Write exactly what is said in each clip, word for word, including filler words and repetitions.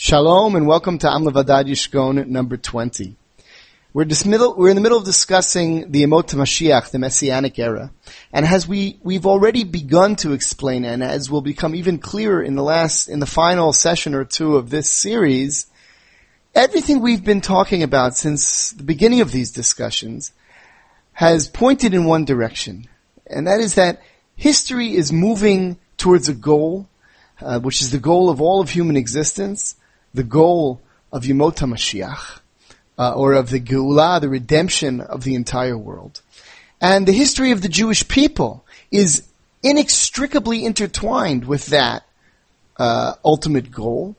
Shalom and welcome to Am Levadad Yishkon number twenty. We're, dismiddle, we're in the middle of discussing the Emot HaMashiach, the Messianic era. And as we, we've already begun to explain, and as will become even clearer in the last, in the final session or two of this series, everything we've been talking about since the beginning of these discussions has pointed in one direction. And that is that history is moving towards a goal, uh, which is the goal of all of human existence. The goal of Yemot HaMashiach, uh, or of the Geulah, the redemption of the entire world. And the history of the Jewish people is inextricably intertwined with that uh, ultimate goal.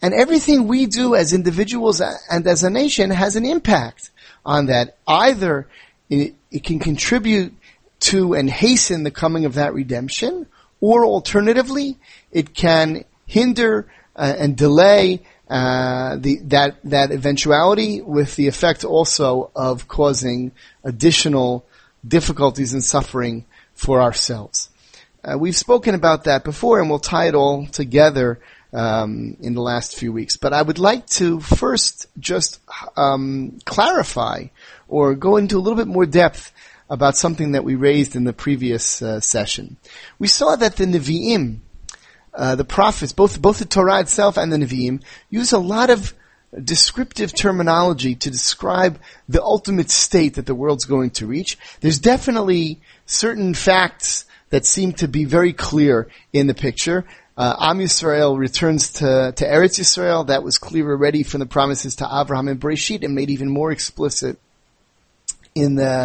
And everything we do as individuals and as a nation has an impact on that. Either it, it can contribute to and hasten the coming of that redemption, or alternatively, it can hinder Uh, and delay uh, the, that that eventuality, with the effect also of causing additional difficulties and suffering for ourselves. Uh, we've spoken about that before, and we'll tie it all together um, in the last few weeks. But I would like to first just um, clarify or go into a little bit more depth about something that we raised in the previous uh, session. We saw that the Nevi'im, Uh, the prophets, both both the Torah itself and the Nevi'im, use a lot of descriptive terminology to describe the ultimate state that the world's going to reach. There's definitely certain facts that seem to be very clear in the picture. Uh, Am Yisrael returns to, to Eretz Yisrael. That was clear already from the promises to Avraham and Bereshit, and made even more explicit in the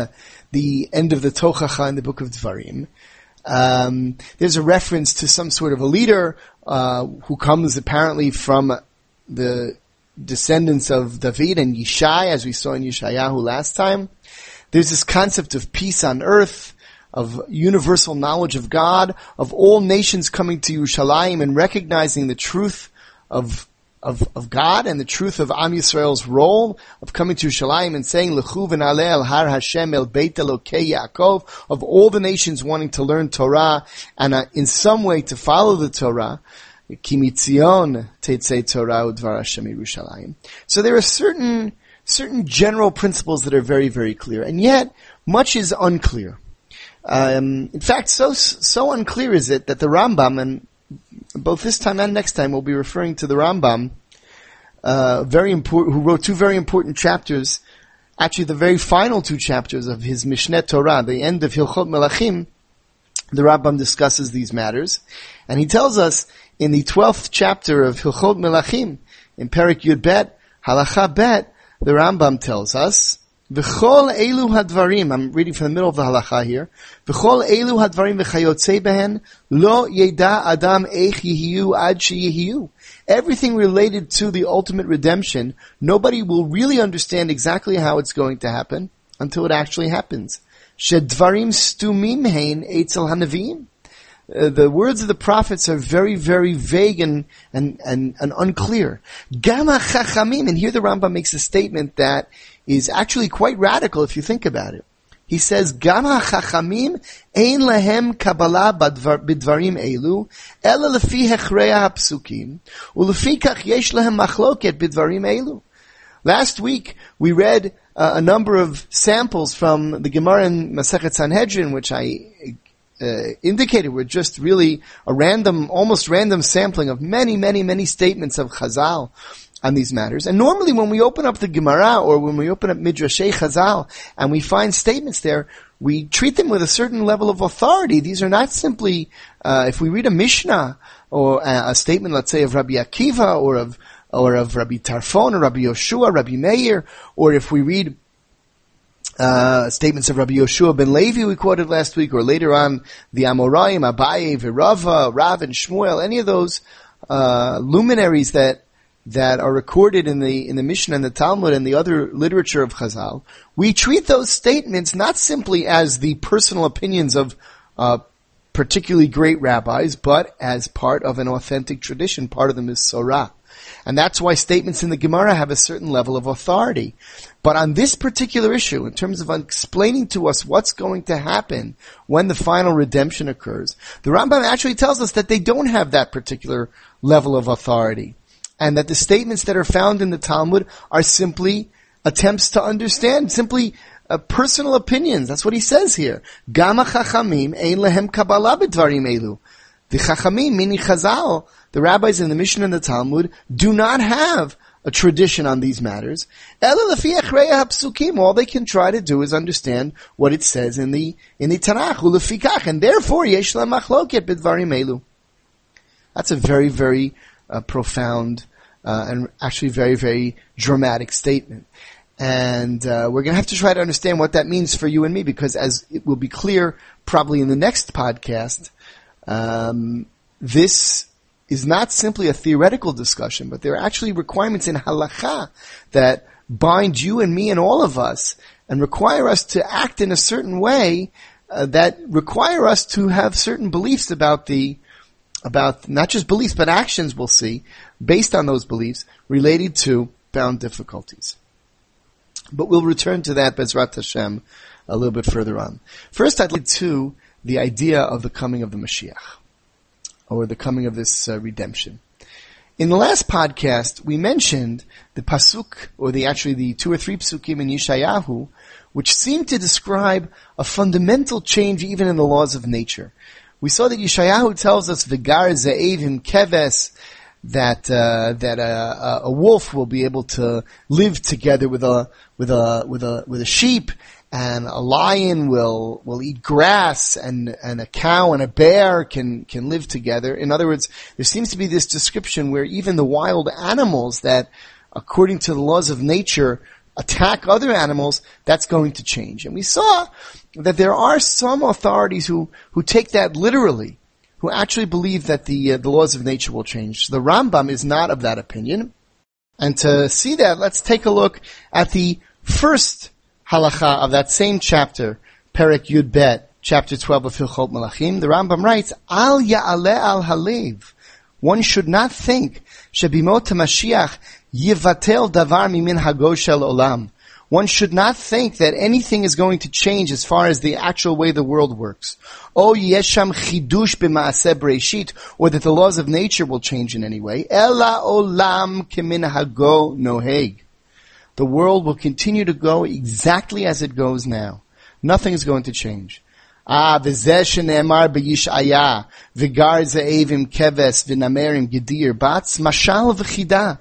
the end of the Tochacha in the book of Dvarim. Um, there's a reference to some sort of a leader, uh, who comes apparently from the descendants of David and Yishai, as we saw in Yeshayahu last time. There's this concept of peace on earth, of universal knowledge of God, of all nations coming to Yerushalayim and recognizing the truth of Of, of God and the truth of Am Yisrael's role of coming to Yerushalayim and saying, Lechu v'naleh el har Hashem el beit Elokei Yaakov, of all the nations wanting to learn Torah and uh, in some way to follow the Torah. Ki mitzion teitzei Torah udvar Hashem Yerushalayim. So there are certain, certain general principles that are very, very clear. And yet, much is unclear. Um, in fact, so, so unclear is it that the Rambam, and both this time and next time, we'll be referring to the Rambam, uh, very important, who wrote two very important chapters, actually the very final two chapters of his Mishneh Torah, the end of Hilchot Melachim. The Rambam discusses these matters, and he tells us in the twelfth chapter of Hilchot Melachim, in Perek Yud Bet, Halacha Bet, the Rambam tells us, V'chol elu hadvarim, I'm reading from the middle of the halacha here. V'chol elu hadvarim v'chayotzei behen lo yeda adam eich yihiyu ad sheyihiyu. Everything related to the ultimate redemption, nobody will really understand exactly how it's going to happen until it actually happens. Shedvarim stumim hein eitzel hanavim. Uh, the words of the prophets are very, very vague and, and, and, and unclear. Gama chachamim, and here the Rambam makes a statement that is actually quite radical if you think about it. He says, Gama chachamim ein lehem kabbalah bidvarim elu, ela lefi hechreya hapsukim, ulefi kach yesh lehem machloket bidvarim elu. Last week, we read uh, a number of samples from the Gemara and Masechet Sanhedrin, which I Uh, indicated were just really a random, almost random sampling of many, many, many statements of Chazal on these matters. And normally when we open up the Gemara or when we open up Midrashei Chazal and we find statements there, we treat them with a certain level of authority. These are not simply, uh, if we read a Mishnah or a, a statement, let's say, of Rabbi Akiva or of, or of Rabbi Tarfon or Rabbi Yoshua, Rabbi Meir, or if we read Uh, statements of Rabbi Yoshua ben Levi we quoted last week, or later on the Amoraim, Abaye, Virava, Rav and Shmuel, any of those uh, luminaries that that are recorded in the in the Mishnah and the Talmud and the other literature of Chazal, we treat those statements not simply as the personal opinions of uh, particularly great rabbis, but as part of an authentic tradition. Part of the Misorah. And that's why statements in the Gemara have a certain level of authority. But on this particular issue, in terms of explaining to us what's going to happen when the final redemption occurs, the Rambam actually tells us that they don't have that particular level of authority. and that the statements that are found in the Talmud are simply attempts to understand, simply uh, personal opinions. That's what he says here. Gama chachamim ein lehem kabbalah b'dvarim elu. The chachamim, meaning Chazal, the rabbis in the Mishnah and the Talmud, do not have a tradition on these matters. Ela lefi achreya hapsukim. All they can try to do is understand what it says in the in the Tanach. Ulefikach, and therefore yesh la machloket b'dvarim elu. That's a very, very uh, profound uh, and actually very, very dramatic statement. And uh, we're going to have to try to understand what that means for you and me, because as it will be clear probably in the next podcast, um, this is not simply a theoretical discussion, but there are actually requirements in halakha that bind you and me and all of us and require us to act in a certain way uh, that require us to have certain beliefs about the about not just beliefs, but actions we'll see, based on those beliefs, related to found difficulties. But we'll return to that, Bezrat Hashem, a little bit further on. First, I'd like to the idea of the coming of the Mashiach, or the coming of this uh, redemption. In the last podcast, we mentioned the pasuk, or the actually the two or three psukim in Yeshayahu, which seem to describe a fundamental change even in the laws of nature. We saw that Yeshayahu tells us "Vigar ze'evim keves," that uh, that uh, a wolf will be able to live together with a with a with a with a sheep, and a lion will will eat grass, and and a cow and a bear can can live together. In other words, there seems to be this description where even the wild animals that, according to the laws of nature, attack other animals, that's going to change. And we saw that there are some authorities who, who take that literally, who actually believe that the uh, the laws of nature will change. The Rambam is not of that opinion. And to see that, let's take a look at the first halakha of that same chapter, Perek Yud Bet, chapter twelve of Hilchot Melachim. The Rambam writes, Al ya'aleh al halev. One should not think, Shebimot HaMashiach yivatel davar mimin hago shel olam. One should not think that anything is going to change as far as the actual way the world works. O yesham chidush b'maaseh Bereshit, or that the laws of nature will change in any way. Ela olam keminhago noheg. The world will continue to go exactly as it goes now. Nothing is going to change. Ah, v'zeh shene'emar b'yishaya, v'gar ze'evim keves, v'namerim gedir batz, mashal v'chidah.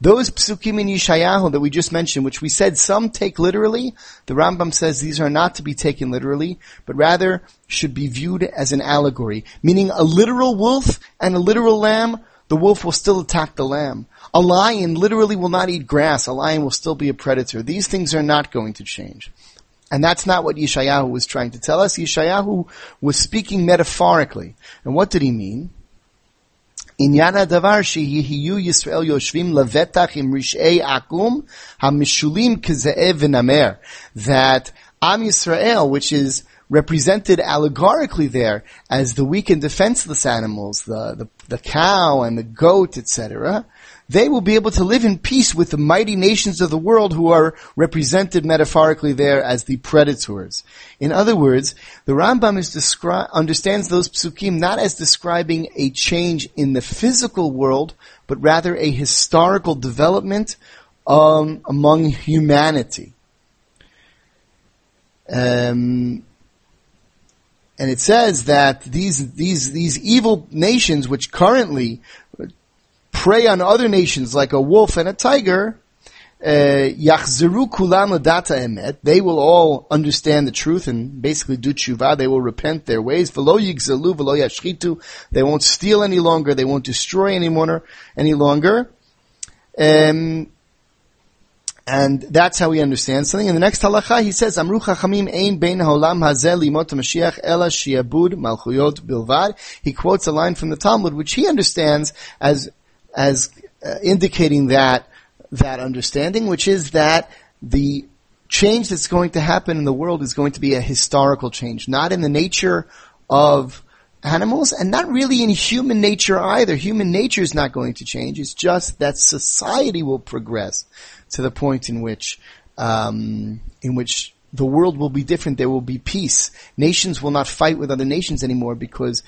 Those psukim in Yeshayahu that we just mentioned, which we said some take literally, the Rambam says these are not to be taken literally, but rather should be viewed as an allegory. Meaning a literal wolf and a literal lamb, the wolf will still attack the lamb. A lion literally will not eat grass. A lion will still be a predator. These things are not going to change. And that's not what Yeshayahu was trying to tell us. Yeshayahu was speaking metaphorically. And what did he mean? Inyana davar shehiyu Yisrael yoshvim lavetach im rishei akum hamishulim keze'ev v'namer. That Am Yisrael, which is represented allegorically there as the weak and defenseless animals, the, the, the cow and the goat, et cetera, they will be able to live in peace with the mighty nations of the world who are represented metaphorically there as the predators. In other words, the Rambam is descri- understands those psukim not as describing a change in the physical world, but rather a historical development um, among humanity. Um, and it says that these these these evil nations, which currently prey on other nations like a wolf and a tiger, yachzeru kulam ladata emet. They will all understand the truth and basically do tshuva. They will repent their ways. V'lo yigzalu, v'lo yashchitu. They won't steal any longer. They won't destroy any more, any longer. Um, and that's how we understand something. In the next halacha, he says, "Amru chachamim ein bein haolam hazeh limot Mashiach ela shiabud malchuyot bilvad." He quotes a line from the Talmud, which he understands as as uh, indicating that that understanding, which is that the change that's going to happen in the world is going to be a historical change, not in the nature of animals, and not really in human nature either. Human nature is not going to change. It's just that society will progress to the point in which um, in which the world will be different. There will be peace. Nations will not fight with other nations anymore because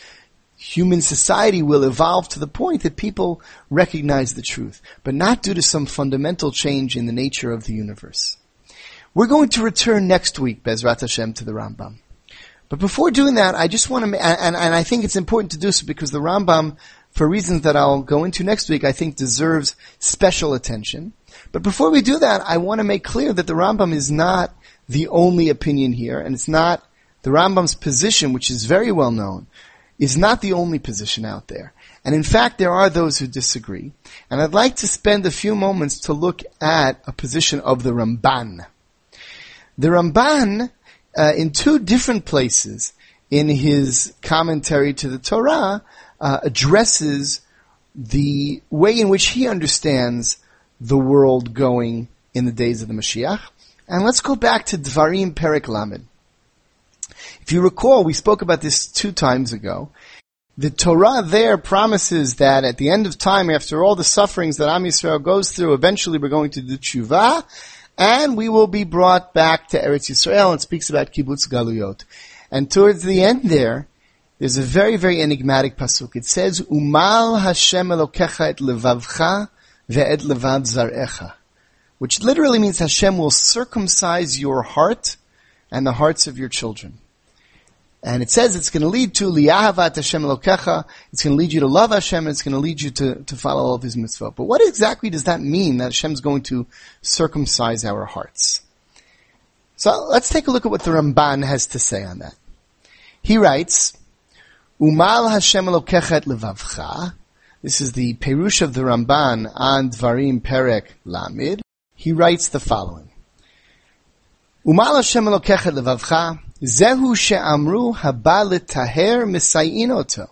human society will evolve to the point that people recognize the truth, but not due to some fundamental change in the nature of the universe. We're going to return next week, Bezrat Hashem, to the Rambam. But before doing that, I just want to, and, and I think it's important to do so because the Rambam, for reasons that I'll go into next week, I think deserves special attention. But before we do that, I want to make clear that the Rambam is not the only opinion here, and it's not the Rambam's position, which is very well known, is not the only position out there. And in fact, there are those who disagree. And I'd like to spend a few moments to look at a position of the Ramban. The Ramban, uh, in two different places in his commentary to the Torah, uh, addresses the way in which he understands the world going in the days of the Mashiach. And let's go back to Dvarim Perek Lamed. If you recall, we spoke about this two times ago. The Torah there promises that at the end of time, after all the sufferings that Am Yisrael goes through, eventually we're going to do tshuva, and we will be brought back to Eretz Yisrael, and speaks about kibbutz galuyot. And towards the end there, there's a very, very enigmatic pasuk. It says, Umal Hashem Elokecha et levavcha ve'et levav zarecha, which literally means Hashem will circumcise your heart and the hearts of your children. And it says it's going to lead to li'ahavat Hashem elokecha. It's going to lead you to love Hashem. And it's going to lead you to, to follow all of His mitzvot. But what exactly does that mean, that Hashem's going to circumcise our hearts? So let's take a look at what the Ramban has to say on that. He writes, Umal Hashem elokecha et levavcha. This is the perush of the Ramban on Dvarim Perek Lamed. He writes the following. Umal Hashem elokecha et levavcha. Zehu she'amru haba letaher misayin oto.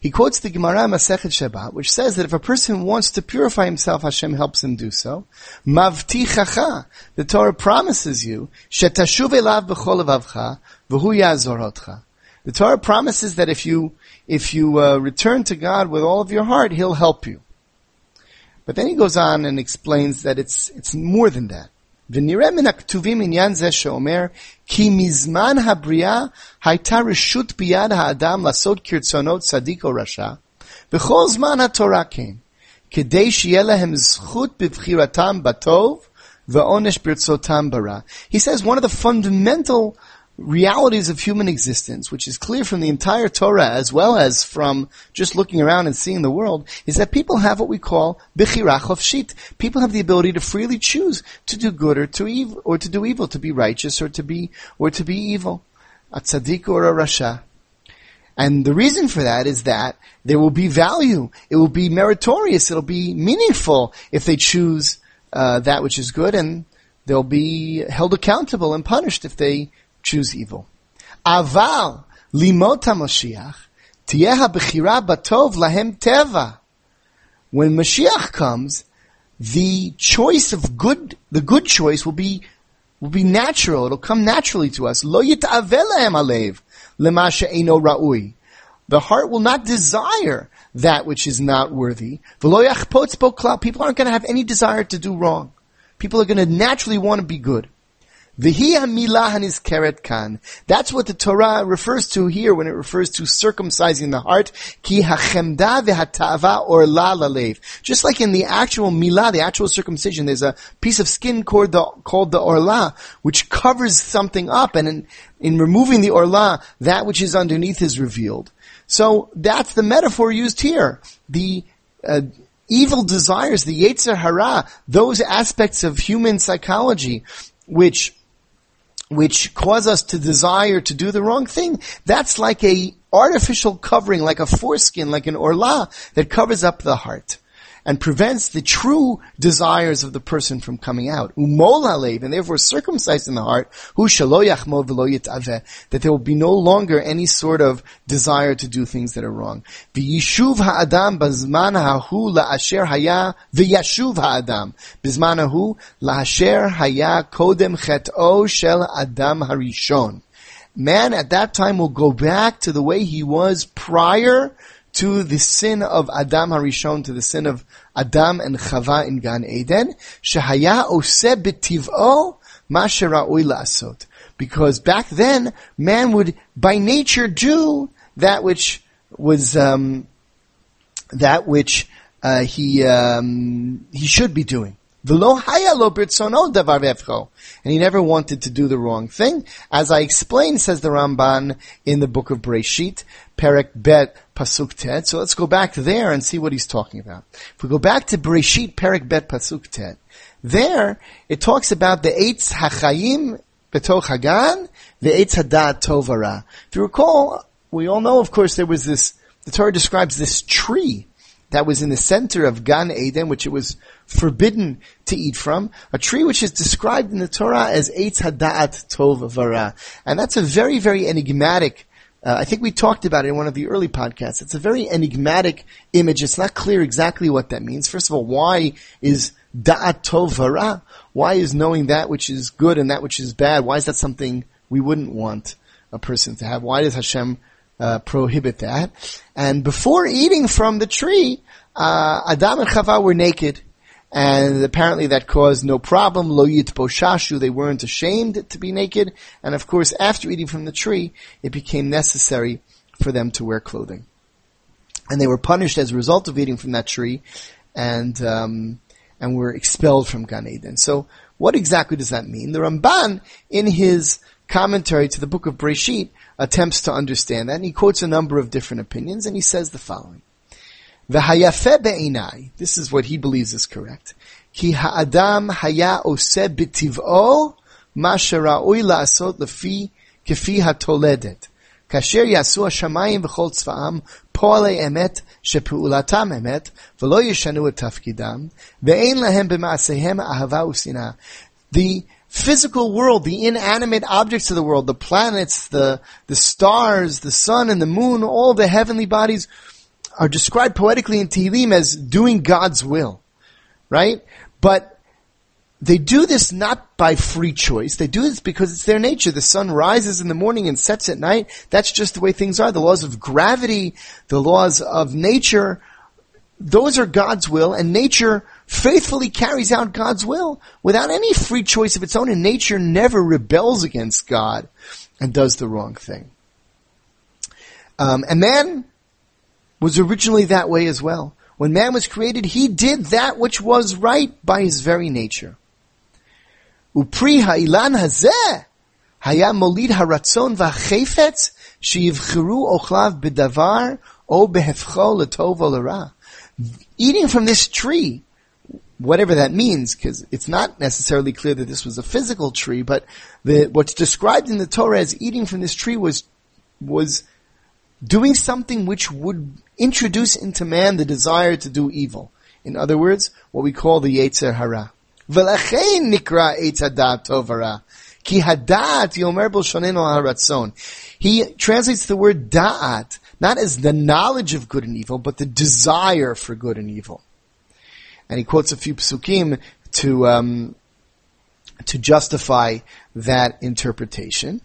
He quotes the Gemara Masechet Shabbat, which says that if a person wants to purify himself, Hashem helps him do so. Mavtichacha, the Torah promises you, she'tashuv elav b'chol levavcha, v'hu ya'azor otcha. The Torah promises that if you if you uh, return to God with all of your heart, He'll help you. But then he goes on and explains that it's it's more than that. ונראה מן הכתובים עניין זה שאומר כי מזמן הבריאה הייתה רשות ביד האדם לעשות כרצונות צדיק או רשע בכל זמן התורה כן כדי שיהיה להם זכות בבחירתם בטוב ועונש ברצותם ברע. He says one of the fundamental realities of human existence, which is clear from the entire Torah as well as from just looking around and seeing the world, is that people have what we call Bechirah Chofshit. People have the ability to freely choose to do good or to evil, or to do evil, to be righteous or to be or to be evil, a tzaddik or a rasha. And the reason for that is that there will be value. It will be meritorious. It'll be meaningful if they choose uh, that which is good, and they'll be held accountable and punished if they choose evil. Aval limot HaMashiach tiyeh ha'bechira batov lahem teva. When Mashiach comes, the choice of good, the good choice will be will be natural. It'll come naturally to us. Lo yit'aveh lahem alev lema she'eino ra'ui. The heart will not desire that which is not worthy. V'lo yachpotz bo klal. People aren't going to have any desire to do wrong. People are going to naturally want to be good. That's what the Torah refers to here when it refers to circumcising the heart. Just like in the actual milah, the actual circumcision, there's a piece of skin called the, called the orla, which covers something up, and in, in removing the orla, that which is underneath is revealed. So that's the metaphor used here. The uh, evil desires, the Yetzer Hara, those aspects of human psychology which which cause us to desire to do the wrong thing, that's like a artificial covering, like a foreskin, like an orla, that covers up the heart and prevents the true desires of the person from coming out. Umol halev, and therefore circumcised in the heart, hu shelo yachmo v'lo yit'aveh, that there will be no longer any sort of desire to do things that are wrong. V'yishuv ha'adam b'zman ha'hu la'asher haya, v'yashuv ha'adam b'zman ha'hu la'asher haya kodem chet'o shel Adam Harishon. Man at that time will go back to the way he was prior to the sin of Adam Harishon, to the sin of Adam and Chava in Gan Eden, shehaya oseh b'tiv'o ma shera'oi la'asot. Because back then, man would by nature do that which was um, that which uh, he um, he should be doing. And he never wanted to do the wrong thing. As I explained, says the Ramban in the book of Bereshit, Perek Bet, Pasuk Tet. So let's go back there and see what he's talking about. If we go back to Bereshit, Perek Bet, Pasuk Tet, there it talks about the Eitz Hachayim, the Tochacha, the Eitz Hadaat Tov Vara. If you recall, we all know, of course, there was this, the Torah describes this tree that was in the center of Gan Eden, which it was forbidden to eat from, a tree which is described in the Torah as Eitz Hadaat Tov Vara. And that's a very, very enigmatic, uh, I think we talked about it in one of the early podcasts. It's a very enigmatic image. It's not clear exactly what that means. First of all, why is Da'at Tov Vara? Why is knowing that which is good and that which is bad, why is that something we wouldn't want a person to have? Why does Hashem Uh, prohibit that? And before eating from the tree, uh, Adam and Chava were naked, and apparently that caused no problem. Lo yitboshashu, they weren't ashamed to be naked. And of course, after eating from the tree, it became necessary for them to wear clothing, and they were punished as a result of eating from that tree, and um, and were expelled from Gan Eden. So, what exactly does that mean? The Ramban, in his commentary to the book of Bereshit, attempts to understand that, and he quotes a number of different opinions, and he says the following. V'hayafe be'inai, this is what he believes is correct. Ki ha'adam haya oseh b'tiv'o ma shera'oi la'asot lefi kefi ha'toledet. Kasher yasu ha'shamayim v'chol tzva'am po'alei emet she'pe'ulatam emet v'lo yeshanu et tafkidam ve'ein lahem b'ma'asehem ahava usina. The physical world, the inanimate objects of the world, the planets, the the stars, the sun and the moon, all the heavenly bodies are described poetically in Tehillim as doing God's will, right? But they do this not by free choice. They do this because it's their nature. The sun rises in the morning and sets at night. That's just the way things are. The laws of gravity, the laws of nature, those are God's will, and nature faithfully carries out God's will without any free choice of its own, and nature never rebels against God and does the wrong thing. Um, and man was originally that way as well. When man was created, he did that which was right by his very nature. Upri ha'ilan hazeh haya molid haratzon v'chefetz she'yivcheru ochlav b'davar o behefcho l'tov l'ra. Eating from this tree, whatever that means, because it's not necessarily clear that this was a physical tree, but the, what's described in the Torah as eating from this tree was was doing something which would introduce into man the desire to do evil. In other words, what we call the Yetzer Hara. V'lachein nikra Eitz Hadaat Tov Vara. Ki hadat yomer b'lshoneno haratzon. He translates the word da'at not as the knowledge of good and evil, but the desire for good and evil. And he quotes a few psukim to um, to justify that interpretation.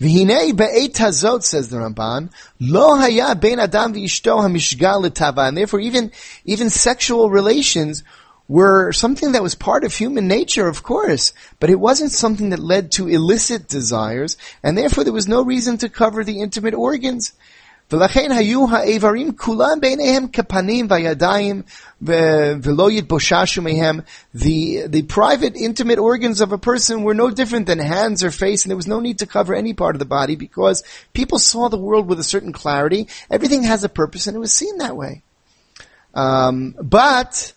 V'hinei be'et hazot, says the Ramban, lo haya ben adam v'ishto hamishgal letava. And therefore, even even sexual relations were something that was part of human nature, of course, but it wasn't something that led to illicit desires, and therefore there was no reason to cover the intimate organs. ולכן היו האיברים כולם בעיניהם כפנים והידיים ולא יתבוששו מהם. The the private intimate organs of a person were no different than hands or face, and there was no need to cover any part of the body because people saw the world with a certain clarity. Everything has a purpose, and it was seen that way. Um, but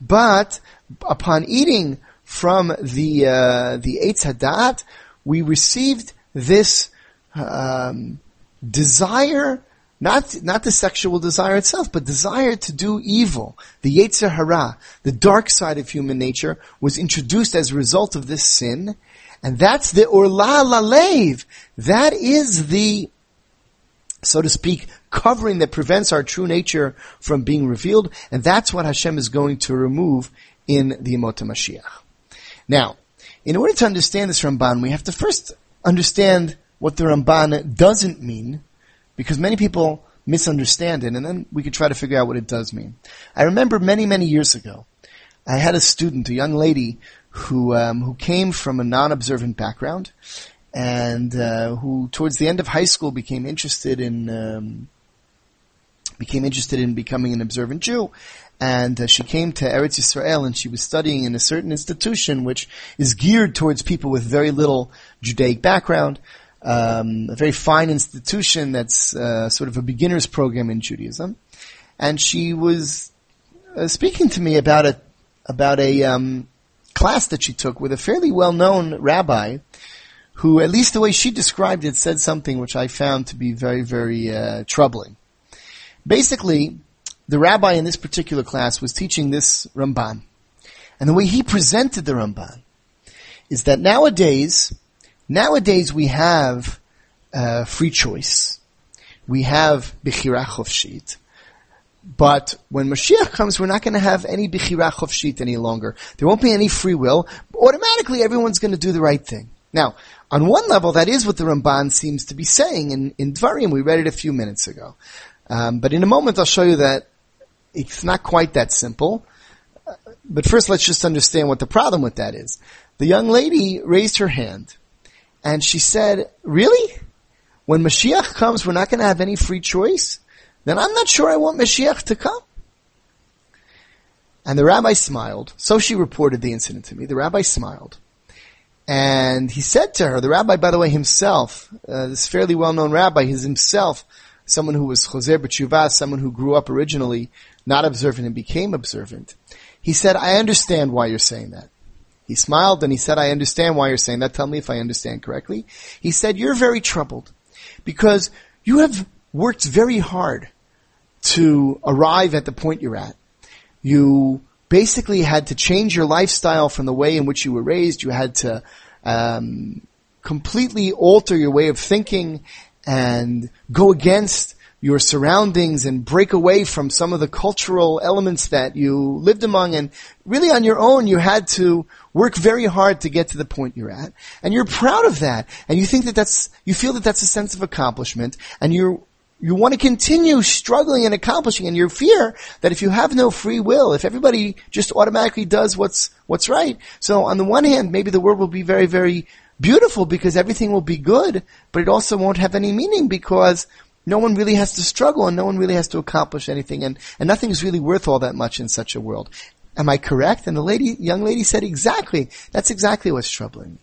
but upon eating from the uh, the Eitz Hadaat, we received this um, desire. Not, not the sexual desire itself, but desire to do evil. The Yetzer Hara, the dark side of human nature, was introduced as a result of this sin. And that's the Orla Lalev. That is the, so to speak, covering that prevents our true nature from being revealed. And that's what Hashem is going to remove in the Yemot HaMashiach. Now, in order to understand this Ramban, we have to first understand what the Ramban doesn't mean, because many people misunderstand it, and then we could try to figure out what it does mean. I remember many, many years ago, I had a student, a young lady, who um, who came from a non-observant background, and uh, who towards the end of high school became interested in um, became interested in becoming an observant Jew, and uh, she came to Eretz Yisrael, and she was studying in a certain institution which is geared towards people with very little Judaic background, um, a very fine institution that's uh, sort of a beginner's program in Judaism. And she was uh, speaking to me about a about a um, class that she took with a fairly well-known rabbi, who, at least the way she described it, said something which I found to be very, very uh, troubling. Basically, the rabbi in this particular class was teaching this Ramban. And the way he presented the Ramban is that nowadays, nowadays we have uh, free choice. We have Bechirah Chofshit. But when Mashiach comes, we're not going to have any Bechirah Chofshit any longer. There won't be any free will. Automatically, everyone's going to do the right thing. Now, on one level, that is what the Ramban seems to be saying in, in Dvarim. We read it a few minutes ago. Um, but in a moment, I'll show you that it's not quite that simple. Uh, but first, let's just understand what the problem with that is. The young lady raised her hand, and she said, really? When Mashiach comes, we're not going to have any free choice? Then I'm not sure I want Mashiach to come. And the rabbi smiled. So she reported the incident to me. The rabbi smiled. And he said to her, the rabbi, by the way, himself, uh, this fairly well-known rabbi, he's himself someone who was Chosei B'tshuva, someone who grew up originally not observant and became observant. He said, I understand why you're saying that. He smiled and he said, I understand why you're saying that. Tell me if I understand correctly. He said, you're very troubled because you have worked very hard to arrive at the point you're at. You basically had to change your lifestyle from the way in which you were raised. You had to um, completely alter your way of thinking and go against your surroundings and break away from some of the cultural elements that you lived among. And really on your own, you had to work very hard to get to the point you're at. And you're proud of that. And you think that that's, you feel that that's a sense of accomplishment. And you're You want to continue struggling and accomplishing, and your fear that if you have no free will, if everybody just automatically does what's what's right. So on the one hand, maybe the world will be very, very beautiful because everything will be good, but it also won't have any meaning because no one really has to struggle and no one really has to accomplish anything, and, and nothing's really worth all that much in such a world. Am I correct? And the lady, young lady said, exactly. That's exactly what's troubling me.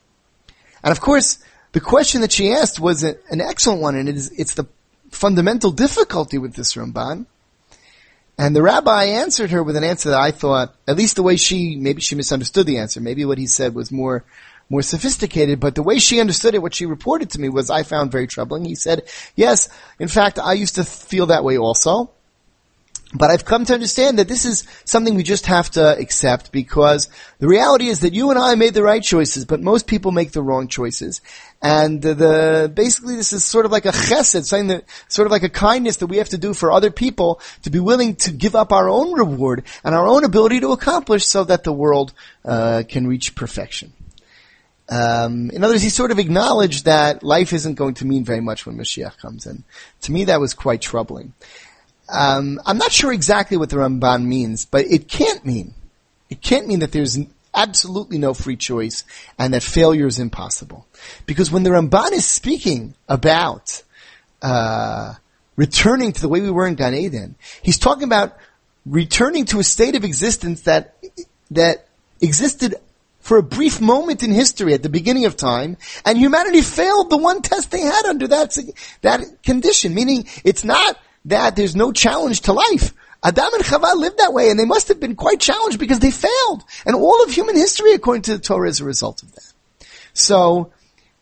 And of course, the question that she asked was an excellent one, and it is, it's the fundamental difficulty with this Ramban. And the rabbi answered her with an answer that I thought, at least the way she, maybe she misunderstood the answer. Maybe what he said was more, more sophisticated, but the way she understood it, what she reported to me was I found very troubling. He said, yes, in fact, I used to feel that way also, but I've come to understand that this is something we just have to accept because the reality is that you and I made the right choices, but most people make the wrong choices. And the, the basically this is sort of like a chesed, something that, sort of like a kindness that we have to do for other people to be willing to give up our own reward and our own ability to accomplish so that the world uh, can reach perfection. Um, in other words, he sort of acknowledged that life isn't going to mean very much when Mashiach comes in. To me, that was quite troubling. Um, I'm not sure exactly what the Ramban means, but it can't mean, it can't mean that there's absolutely no free choice and that failure is impossible. Because when the Ramban is speaking about, uh, returning to the way we were in Gan Eden, he's talking about returning to a state of existence that, that existed for a brief moment in history at the beginning of time, and humanity failed the one test they had under that, that condition. Meaning it's not that there's no challenge to life. Adam and Chava lived that way, and they must have been quite challenged because they failed. And all of human history, according to the Torah, is a result of that. So,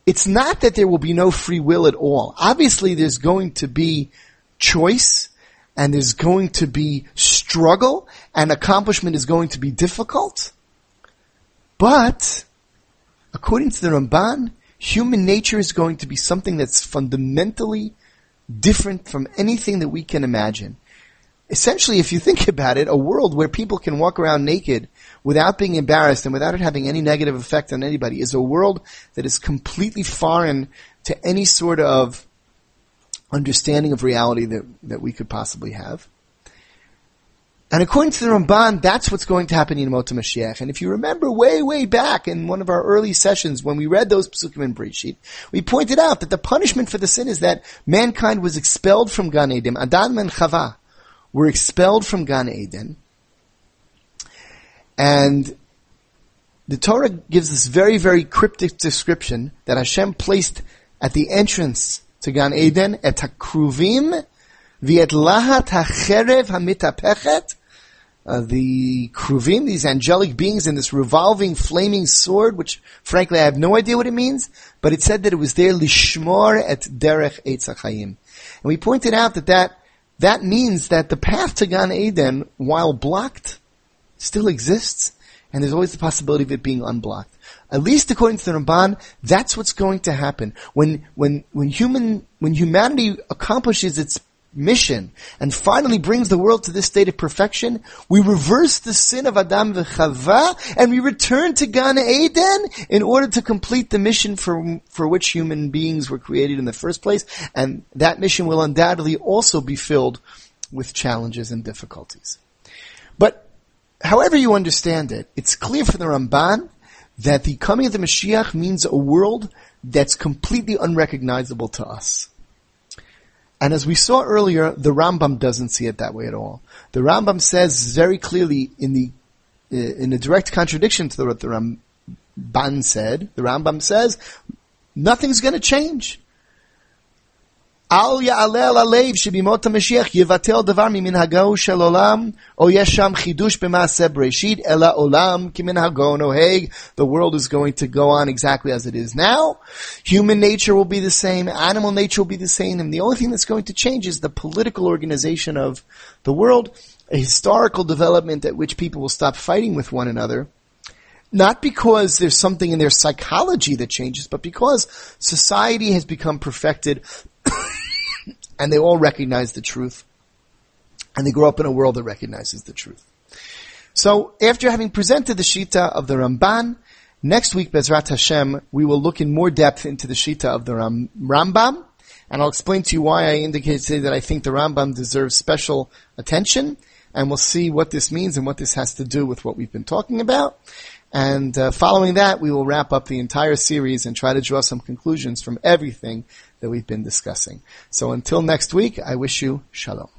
it's not that there will be no free will at all. Obviously, there's going to be choice, and there's going to be struggle, and accomplishment is going to be difficult. But, according to the Ramban, human nature is going to be something that's fundamentally different from anything that we can imagine. Essentially, if you think about it, a world where people can walk around naked without being embarrassed and without it having any negative effect on anybody is a world that is completely foreign to any sort of understanding of reality that, that we could possibly have. And according to the Ramban, that's what's going to happen in Emot Mashiach. And if you remember way, way back in one of our early sessions when we read those Pesukim in Bereshit, we pointed out that the punishment for the sin is that mankind was expelled from Gan Eden, Adam and Chava, were expelled from Gan Eden. And the Torah gives this very, very cryptic description that Hashem placed at the entrance to Gan Eden, et HaKruvim, v'et lahat hacherev hamitapechet, Uh, the Kruvim, these angelic beings in this revolving, flaming sword, which, frankly, I have no idea what it means, but it said that it was there, Lishmor et Derech Eitz Hachayim. And we pointed out that, that that means that the path to Gan Eden, while blocked, still exists, and there's always the possibility of it being unblocked. At least according to the Ramban, that's what's going to happen. When, when, when human, when humanity accomplishes its mission, and finally brings the world to this state of perfection, we reverse the sin of Adam v'Chava, and we return to Gan Eden in order to complete the mission for, for which human beings were created in the first place, and that mission will undoubtedly also be filled with challenges and difficulties. But, however you understand it, it's clear from the Ramban that the coming of the Mashiach means a world that's completely unrecognizable to us. And as we saw earlier, the Rambam doesn't see it that way at all. The Rambam says very clearly in the in a direct contradiction to what the Ramban said, the Rambam says, nothing's going to change. Al ya'aleh l'alev shebimot HaMashiach yevatel davar miminhagahu shel olam o yesham chidush b'maaseh Bereshit ela olam kiminhago noheg. The world is going to go on exactly as it is now. Human nature will be the same. Animal nature will be the same. And the only thing that's going to change is the political organization of the world, a historical development at which people will stop fighting with one another. Not because there's something in their psychology that changes, but because society has become perfected and they all recognize the truth. And they grow up in a world that recognizes the truth. So, after having presented the Shita of the Ramban, next week, Bezrat Hashem, we will look in more depth into the Shita of the Ram- Rambam. And I'll explain to you why I indicated today that I think the Rambam deserves special attention. And we'll see what this means and what this has to do with what we've been talking about. And uh, following that, we will wrap up the entire series and try to draw some conclusions from everything that we've been discussing. So until next week, I wish you shalom.